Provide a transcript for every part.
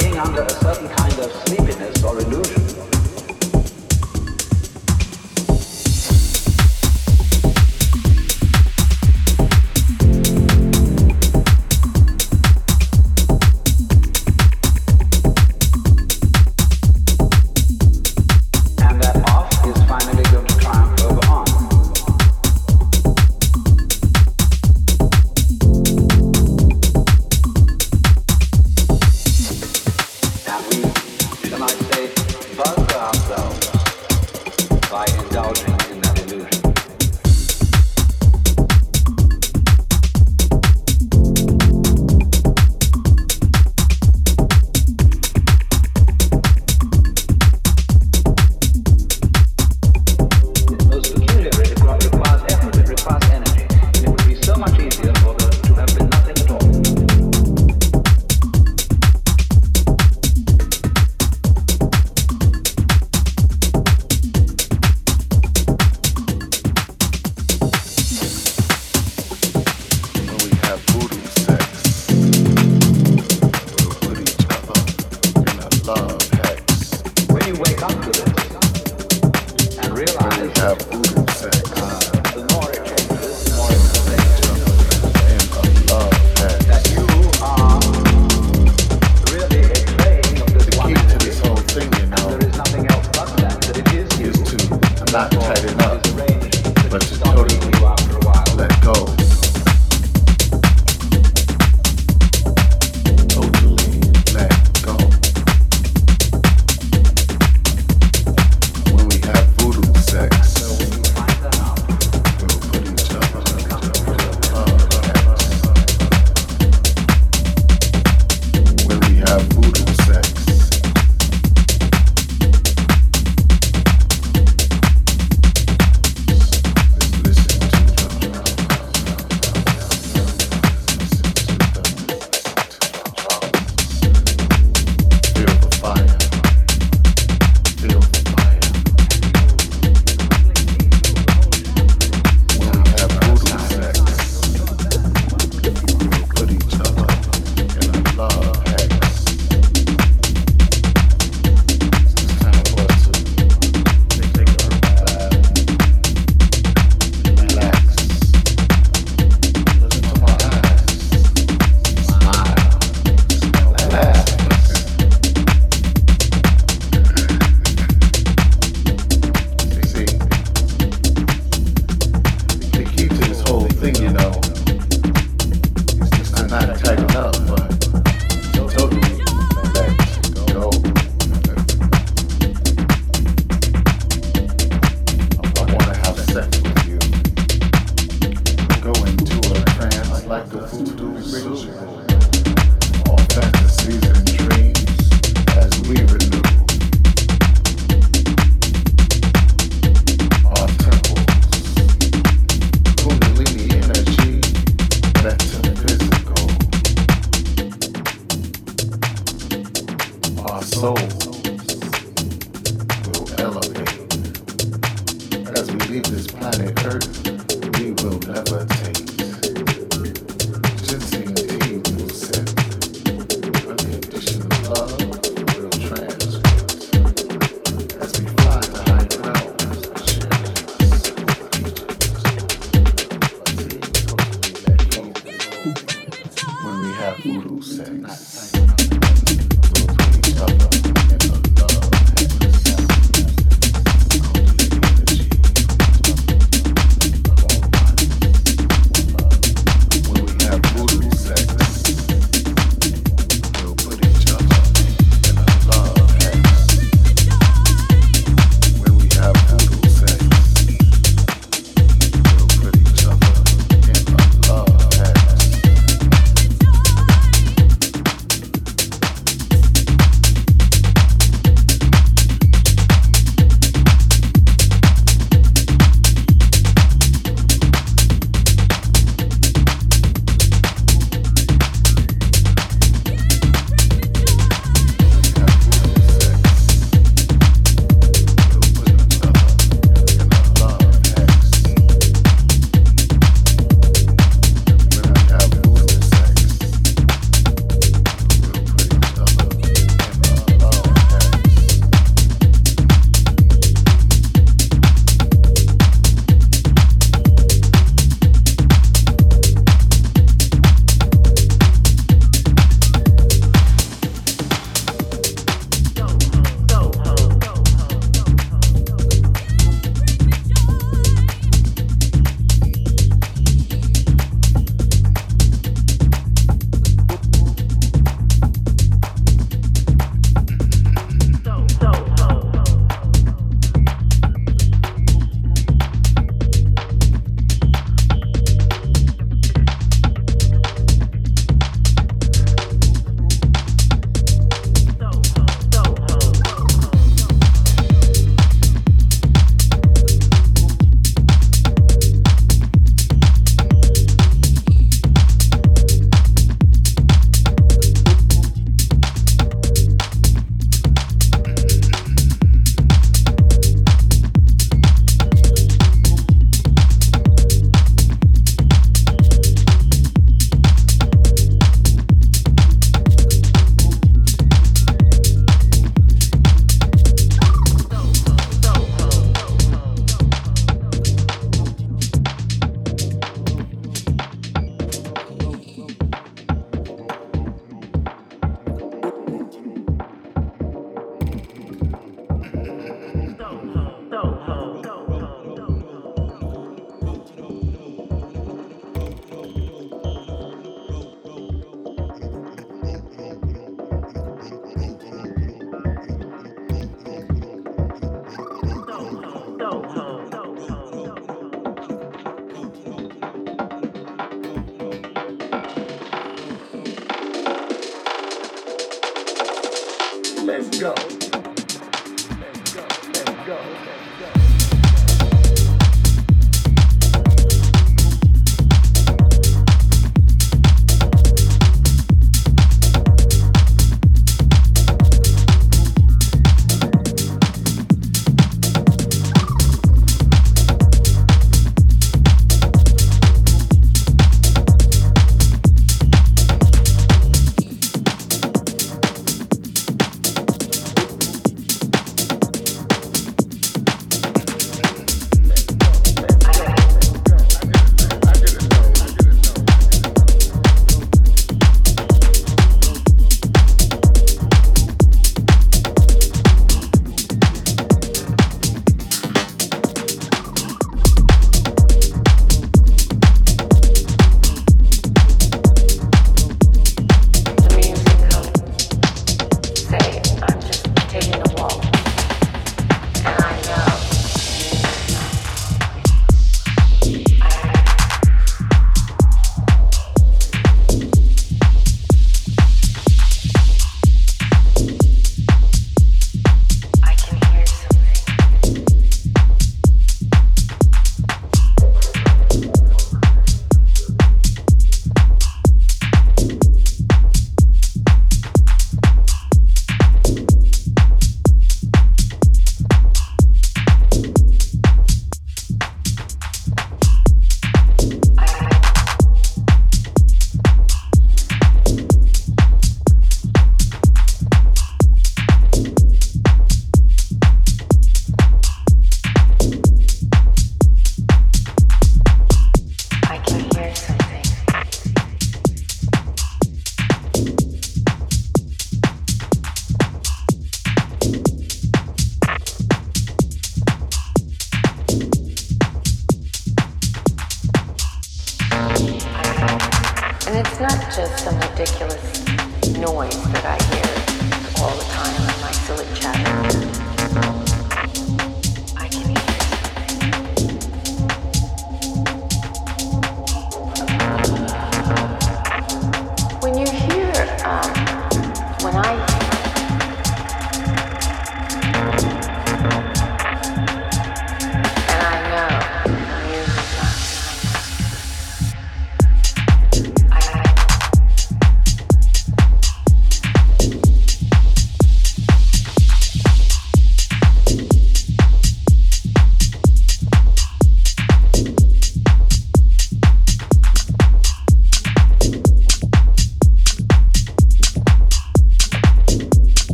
being under a certain kind of sleepiness or illusion.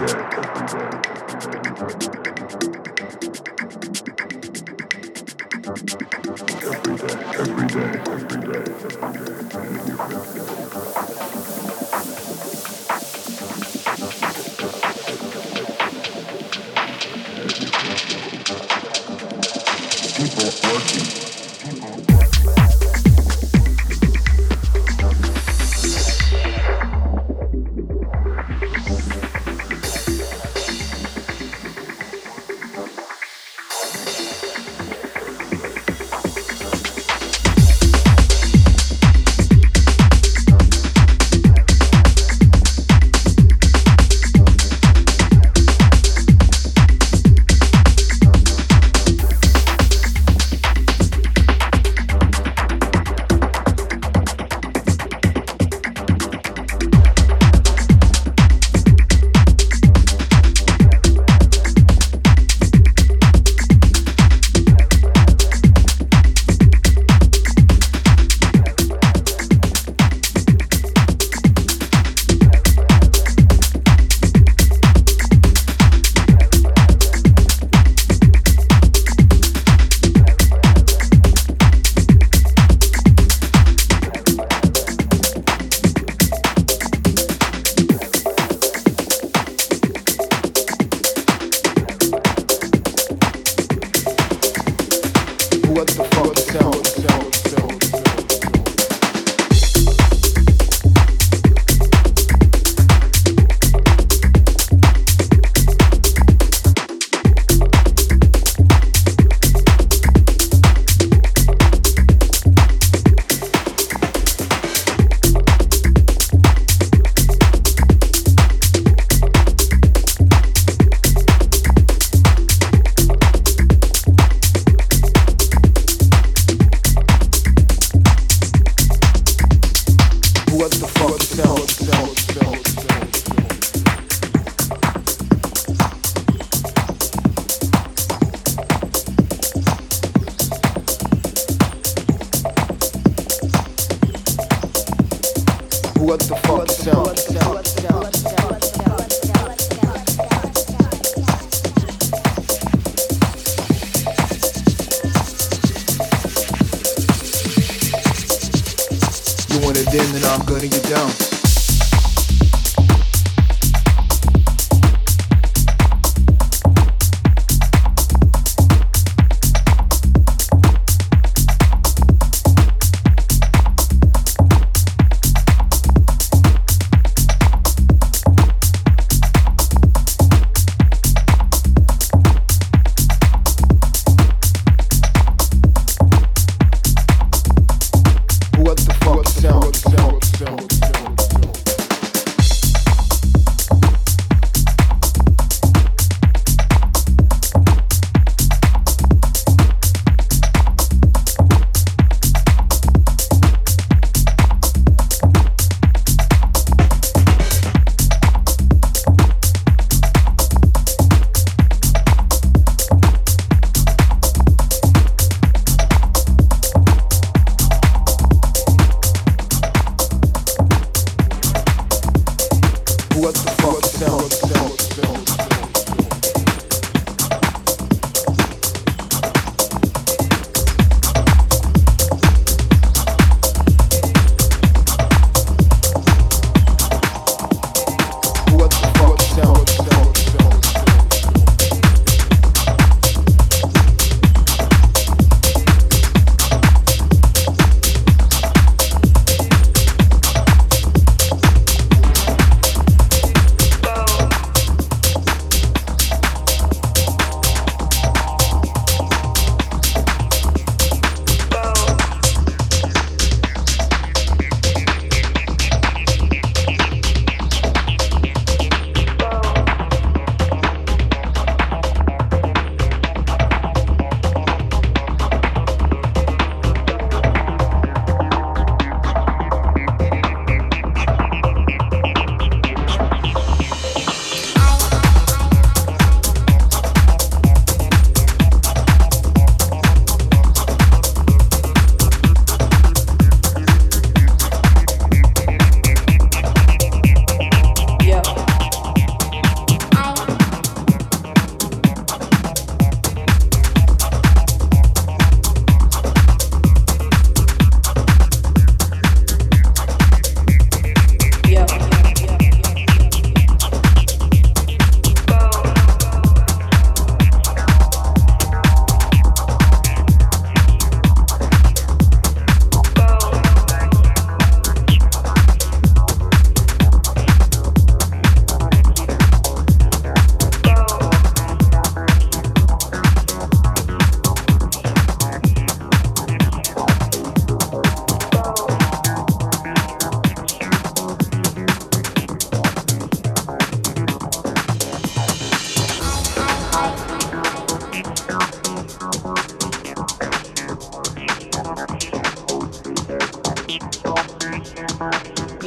What the fuck sound?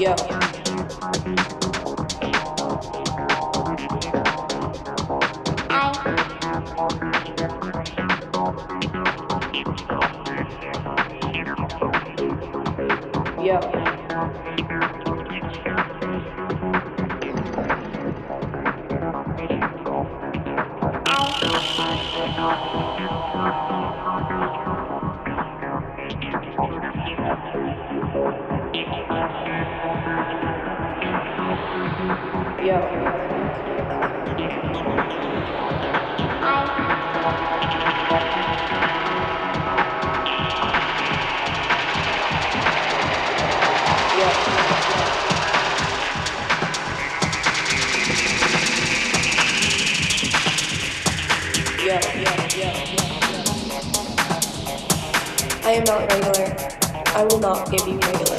Yo. I am not regular. I will not give you regular.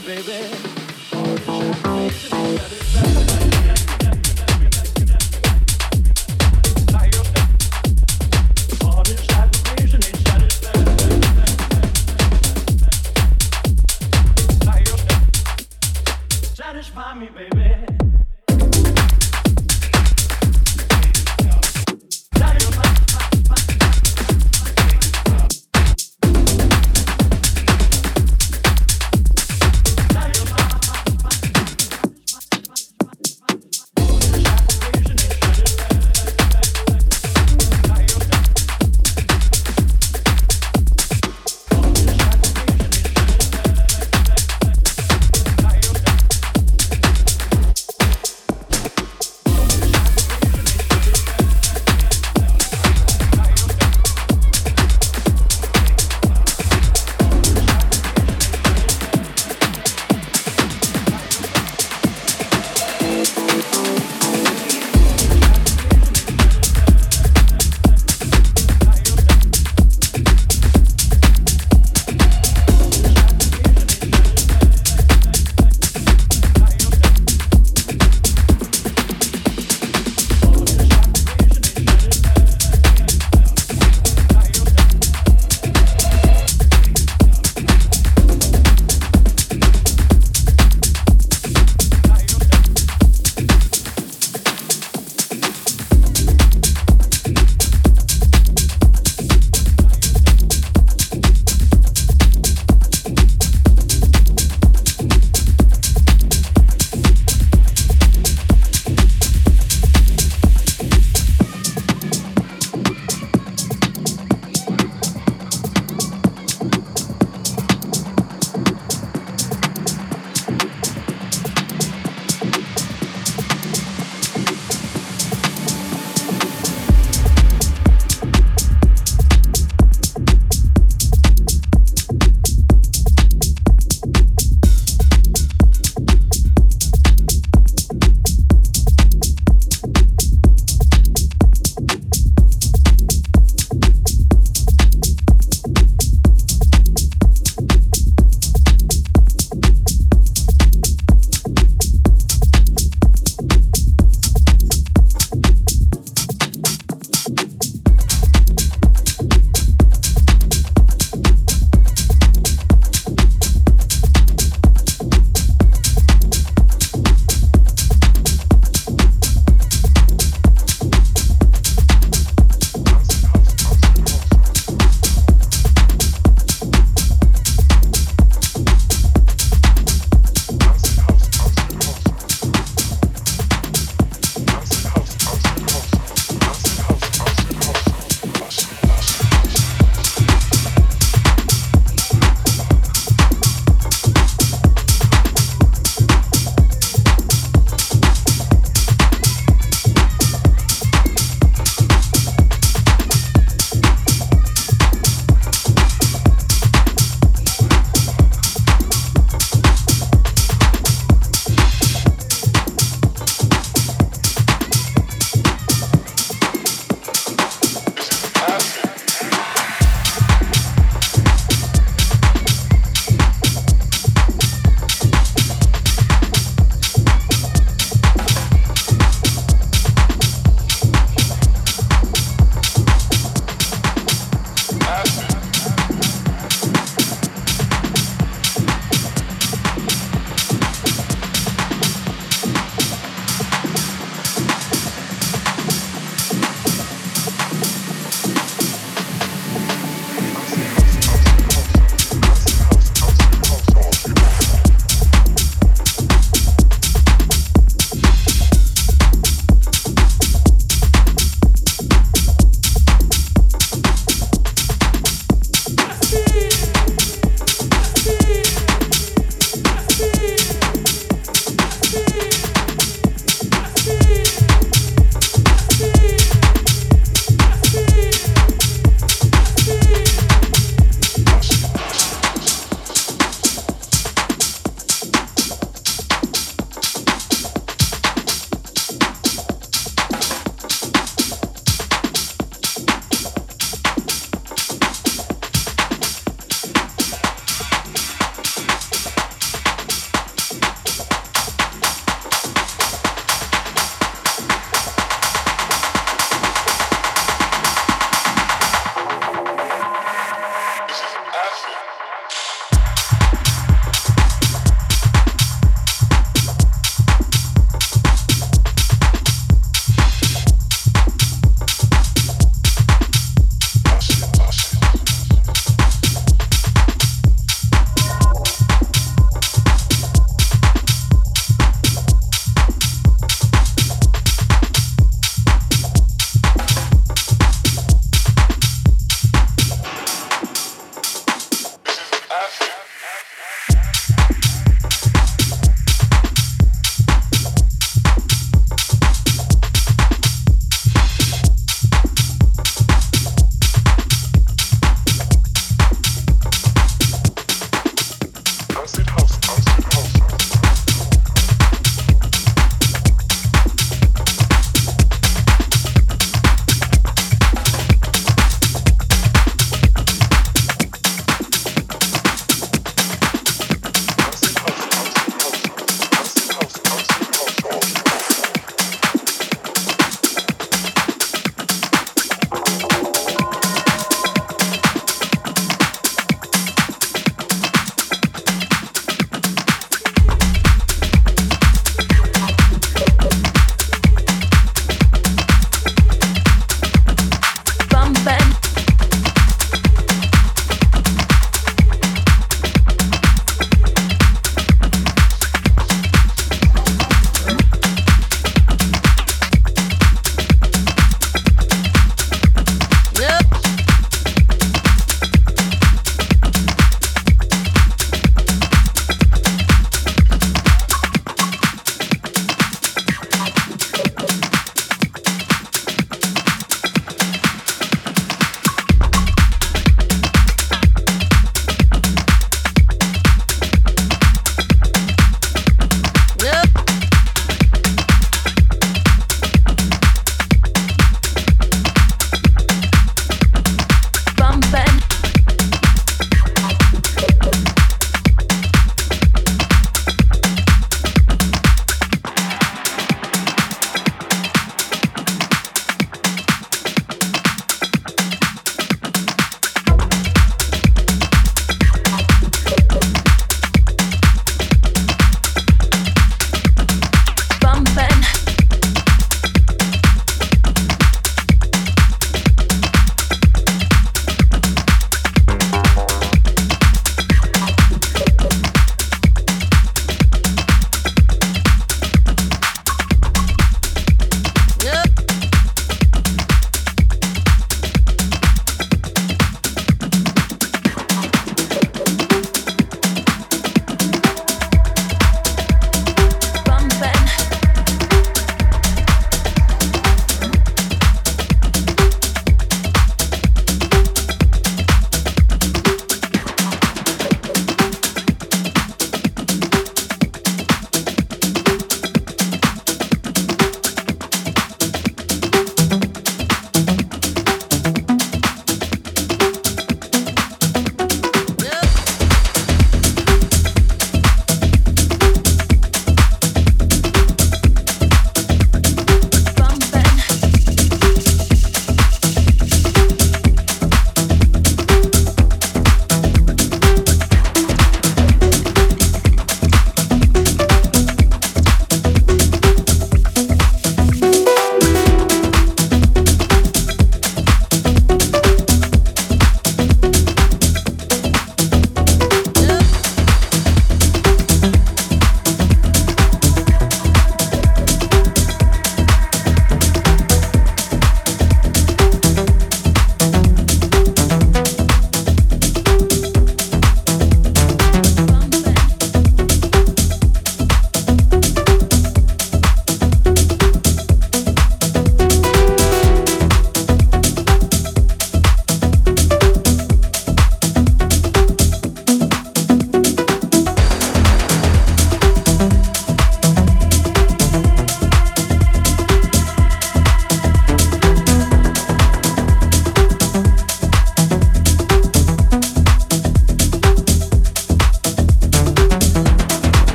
me, baby.